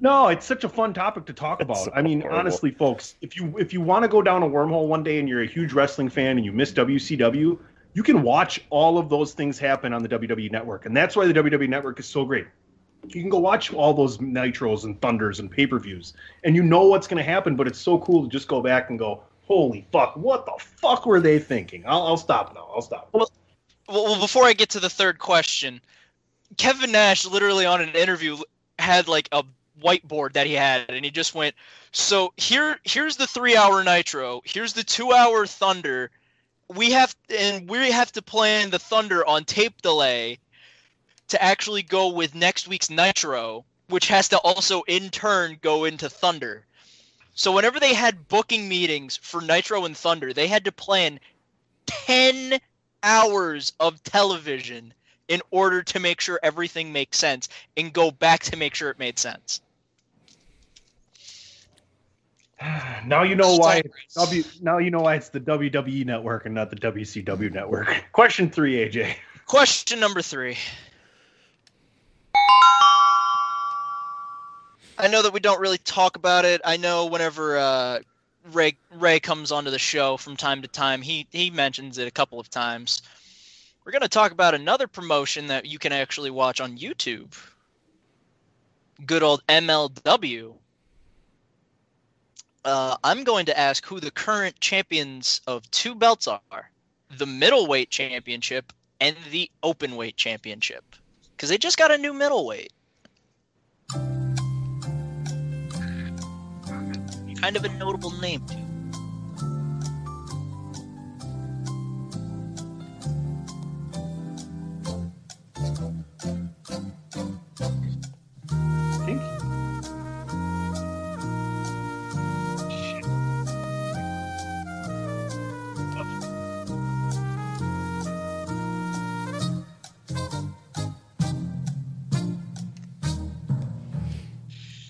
No, it's such a fun topic to talk about. So I mean, horrible. Honestly, folks, if you want to go down a wormhole one day and you're a huge wrestling fan and you miss WCW, you can watch all of those things happen on the WWE Network. And that's why the WWE Network is so great. You can go watch all those Nitros and Thunders and pay-per-views. And you know what's going to happen, but it's so cool to just go back and go, holy fuck, what the fuck were they thinking? I'll stop now. I'll stop. Well, before I get to the third question, Kevin Nash literally on an interview had like a whiteboard that he had, and he just went, so here's the 3-hour Nitro, here's the 2-hour Thunder, we have to plan the Thunder on tape delay to actually go with next week's Nitro, which has to also in turn go into Thunder. So whenever they had booking meetings for Nitro and Thunder, they had to plan 10 hours of television in order to make sure everything makes sense and go back to make sure it made sense. Now you know why. Now you know why it's the WWE Network and not the WCW Network. Question 3, AJ. Question number 3. I know that we don't really talk about it. I know whenever Ray comes onto the show from time to time, he mentions it a couple of times. We're going to talk about another promotion that you can actually watch on YouTube. Good old MLW. I'm going to ask who the current champions of two belts are, the middleweight championship and the openweight championship, because they just got a new middleweight. Kind of a notable name, too.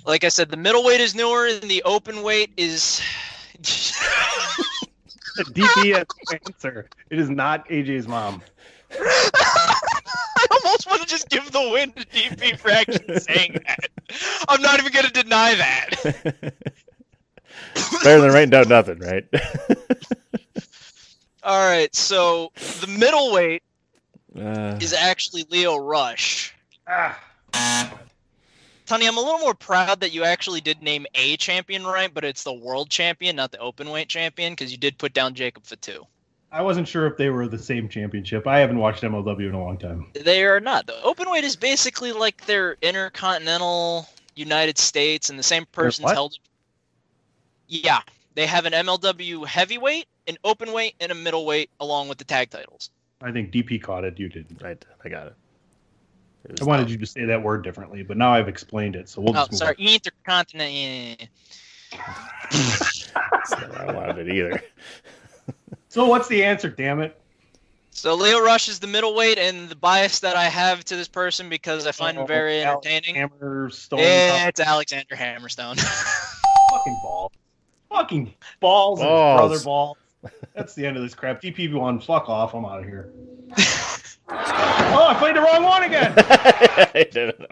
Like I said, the middleweight is newer, and the open weight is... a DPS answer. It is not AJ's mom. I almost want to just give the win to DP for actually saying that. I'm not even going to deny that. Better than writing down nothing, right? All right, so the middleweight is actually Lio Rush. Tony, I'm a little more proud that you actually did name a champion right, but it's the world champion, not the openweight champion, because you did put down Jacob Fatu. I wasn't sure if they were the same championship. I haven't watched MLW in a long time. They are not. The openweight is basically like their intercontinental United States, and the same person's held it. Yeah, they have an MLW heavyweight, an openweight, and a middleweight, along with the tag titles. I think DP caught it. You didn't. Right, I got it. I wanted you to say that word differently, but now I've explained it, so we'll just move on. Intercontinental. That's not what I wanted it either. So what's the answer, damn it? So Leo Rush is the middleweight, and the bias that I have to this person because I find him very entertaining. Hammerstone. Yeah, it's Alexander Hammerstone. Fucking balls. Fucking balls and brother balls. That's the end of this crap. DP1, fuck off. I'm out of here. Oh, I played the wrong one again. I didn't know.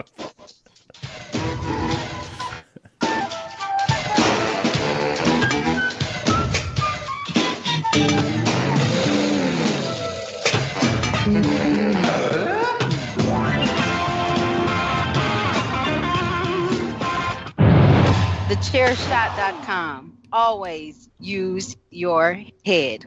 TheChairShot.com. Always use your head.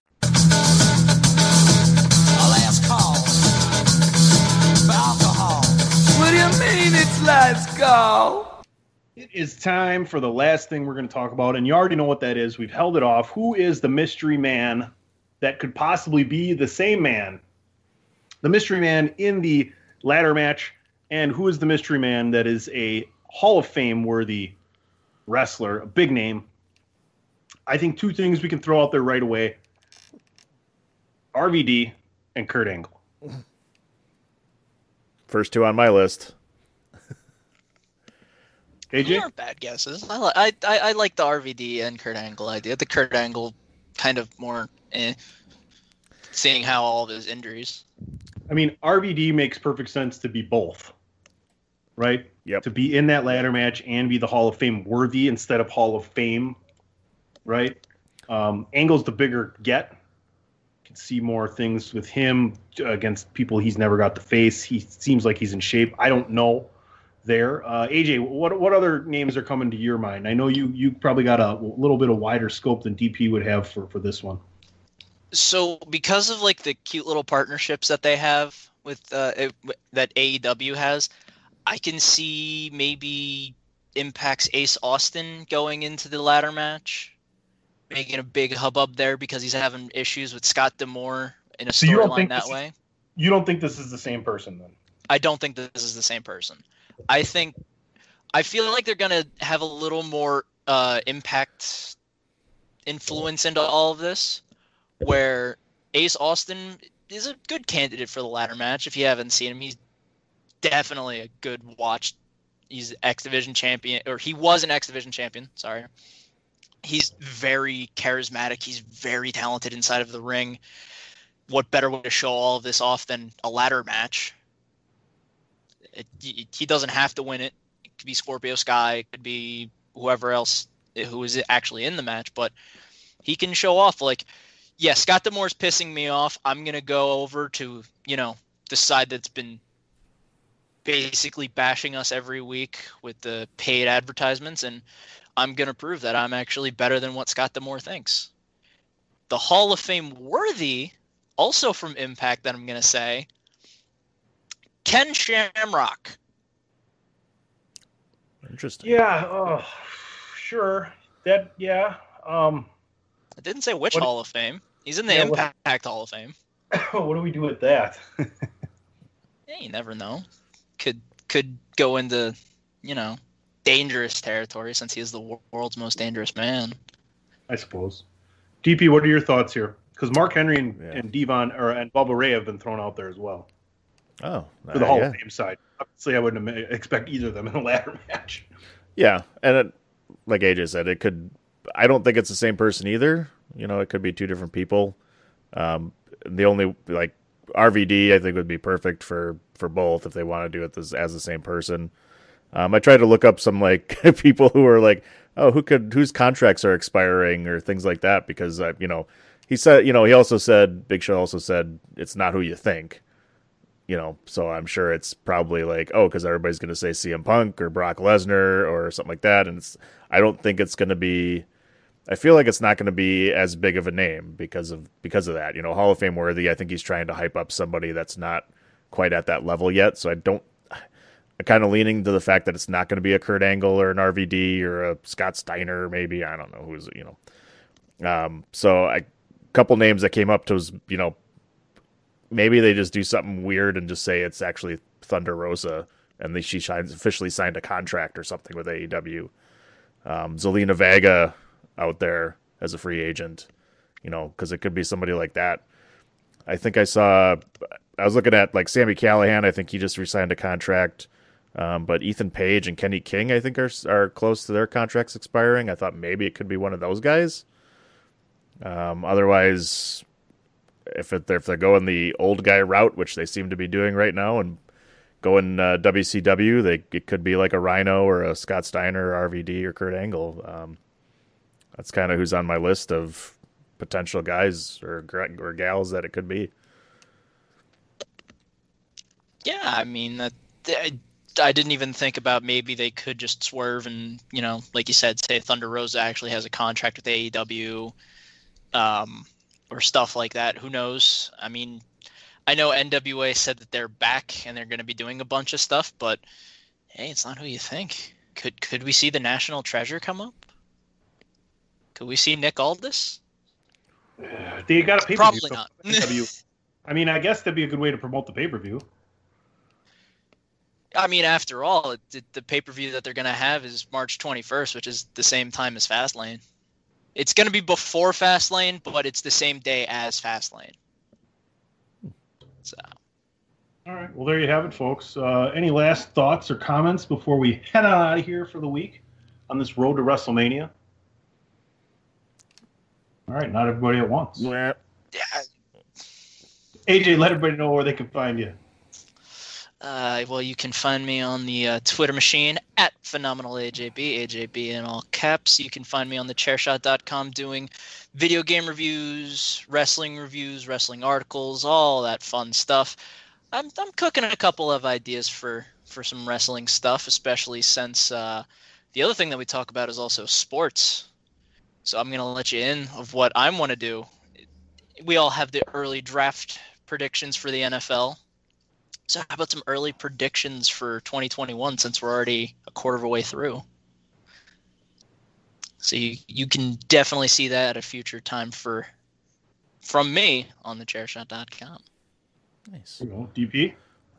Let's go. It is time for the last thing we're going to talk about, and you already know what that is. We've held it off. Who is the mystery man that could possibly be the same man? The mystery man in the ladder match, and who is the mystery man that is a Hall of Fame-worthy wrestler, a big name? I think two things we can throw out there right away. RVD and Kurt Angle. First two on my list. AJ? They aren't bad guesses. I like the RVD and Kurt Angle idea. The Kurt Angle kind of more seeing how all of his injuries. I mean, RVD makes perfect sense to be both, right? Yep. To be in that ladder match and be the Hall of Fame worthy instead of Hall of Fame, right? Angle's the bigger get. You can see more things with him against people he's never got to face. He seems like he's in shape. I don't know. There, AJ, what other names are coming to your mind? I know you probably got a little bit of wider scope than DP would have for this one. So because of like the cute little partnerships that they have with that AEW has, I can see maybe Impact's Ace Austin going into the ladder match, making a big hubbub there because he's having issues with Scott D'Amore in a storyline that way. You don't think this is the same person then? I don't think this is the same person. I feel like they're going to have a little more Impact influence into all of this, where Ace Austin is a good candidate for the ladder match. If you haven't seen him, he's definitely a good watch. He's X Division champion, or he was an X Division champion. Sorry. He's very charismatic. He's very talented inside of the ring. What better way to show all of this off than a ladder match? He doesn't have to win it. It could be Scorpio Sky. It could be whoever else who is actually in the match. But he can show off. Like, yeah, Scott D'Amore's pissing me off. I'm going to go over to, the side that's been basically bashing us every week with the paid advertisements. And I'm going to prove that I'm actually better than what Scott D'Amore thinks. The Hall of Fame worthy, also from Impact that I'm going to say, Ken Shamrock. Interesting. Yeah, sure. That, yeah. I didn't say which Hall of Fame. He's in the Impact Hall of Fame. What do we do with that? Yeah, you never know. Could go into, you know, dangerous territory since he is the world's most dangerous man. I suppose. DP, what are your thoughts here? Because Mark Henry and Devon and Bubba Ray have been thrown out there as well. Oh, for the Hall of Fame side. Obviously, I wouldn't expect either of them in a ladder match. Yeah, and it, like AJ said, it could. I don't think it's the same person either. You know, it could be two different people. The only, like, RVD, I think, would be perfect for both if they want to do it as the same person. I tried to look up some, like, people who are like, oh, whose contracts are expiring or things like that, because, you know, he said, you know, he also said, Big Show also said, it's not who you think, you know, so I'm sure it's probably like, oh, because everybody's going to say CM Punk or Brock Lesnar or something like that. And I don't think it's going to be, I feel like it's not going to be as big of a name because of that, you know, Hall of Fame worthy. I think he's trying to hype up somebody that's not quite at that level yet. So I'm kind of leaning to the fact that it's not going to be a Kurt Angle or an RVD or a Scott Steiner, maybe. I don't know who's, you know. So a couple names that came up to was, you know, maybe they just do something weird and just say it's actually Thunder Rosa and that she officially signed a contract or something with AEW. Zelina Vega out there as a free agent, you know, because it could be somebody like that. I think I was looking at like Sami Callihan. I think he just re-signed a contract. But Ethan Page and Kenny King, I think, are close to their contracts expiring. I thought maybe it could be one of those guys. Otherwise, if they're going the old guy route, which they seem to be doing right now, and going WCW, it could be like a Rhino or a Scott Steiner or RVD or Kurt Angle. That's kind of who's on my list of potential guys or gals that it could be. Yeah, I mean, I didn't even think about maybe they could just swerve and, you know, like you said, say Thunder Rosa actually has a contract with AEW or stuff like that. Who knows? I mean, I know NWA said that they're back and they're going to be doing a bunch of stuff, but hey, it's not who you think. Could we see the National Treasure come up? Could we see Nick Aldis? You got a probably not. I mean, I guess that'd be a good way to promote the pay-per-view. I mean, after all, the pay-per-view that they're going to have is March 21st, which is the same time as Fastlane. It's going to be before Fastlane, but it's the same day as Fastlane. So. All right. Well, there you have it, folks. Any last thoughts or comments before we head out of here for the week on this road to WrestleMania? All right. Not everybody at once. Yeah. AJ, let everybody know where they can find you. Well, you can find me on the Twitter machine at PhenomenalAJB, AJB in all caps. You can find me on thechairshot.com doing video game reviews, wrestling articles, all that fun stuff. I'm cooking a couple of ideas for some wrestling stuff, especially since the other thing that we talk about is also sports. So I'm going to let you in of what I want to do. We all have the early draft predictions for the NFL. So how about some early predictions for 2021 since we're already a quarter of a way through? So you can definitely see that at a future time from me on thechairshot.com. Nice. DP?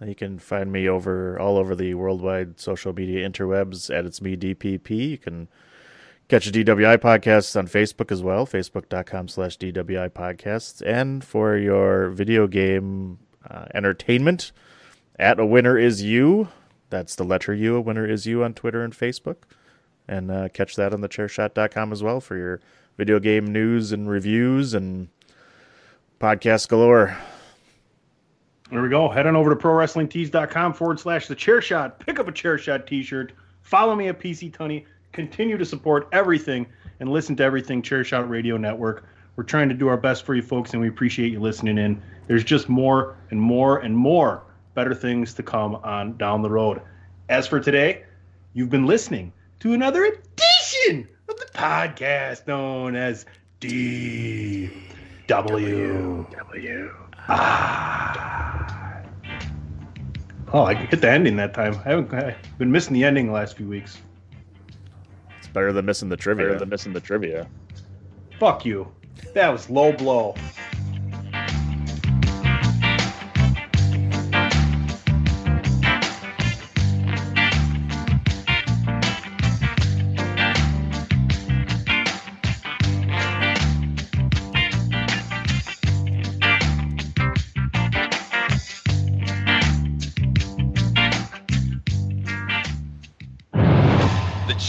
You can find me all over the worldwide social media interwebs at It's Me DPP. You can catch the DWI Podcasts on Facebook as well, facebook.com/DWI Podcasts. And for your video game entertainment, at A Winner Is You. That's the letter U, A Winner Is You on Twitter and Facebook. And catch that on thechairshot.com as well for your video game news and reviews and podcast galore. There we go. Head on over to prowrestlingtees.com /thechairshot. Pick up a Chairshot t-shirt. Follow me at PC Tunney. Continue to support everything and listen to everything Chairshot Radio Network. We're trying to do our best for you folks, and we appreciate you listening in. There's just more and more and more better things to come on down the road. As for today, you've been listening to another edition of the podcast known as DWI. Oh, I hit the ending that time. I've been missing the ending the last few weeks. It's better than missing the trivia. Fuck you. That was low blow.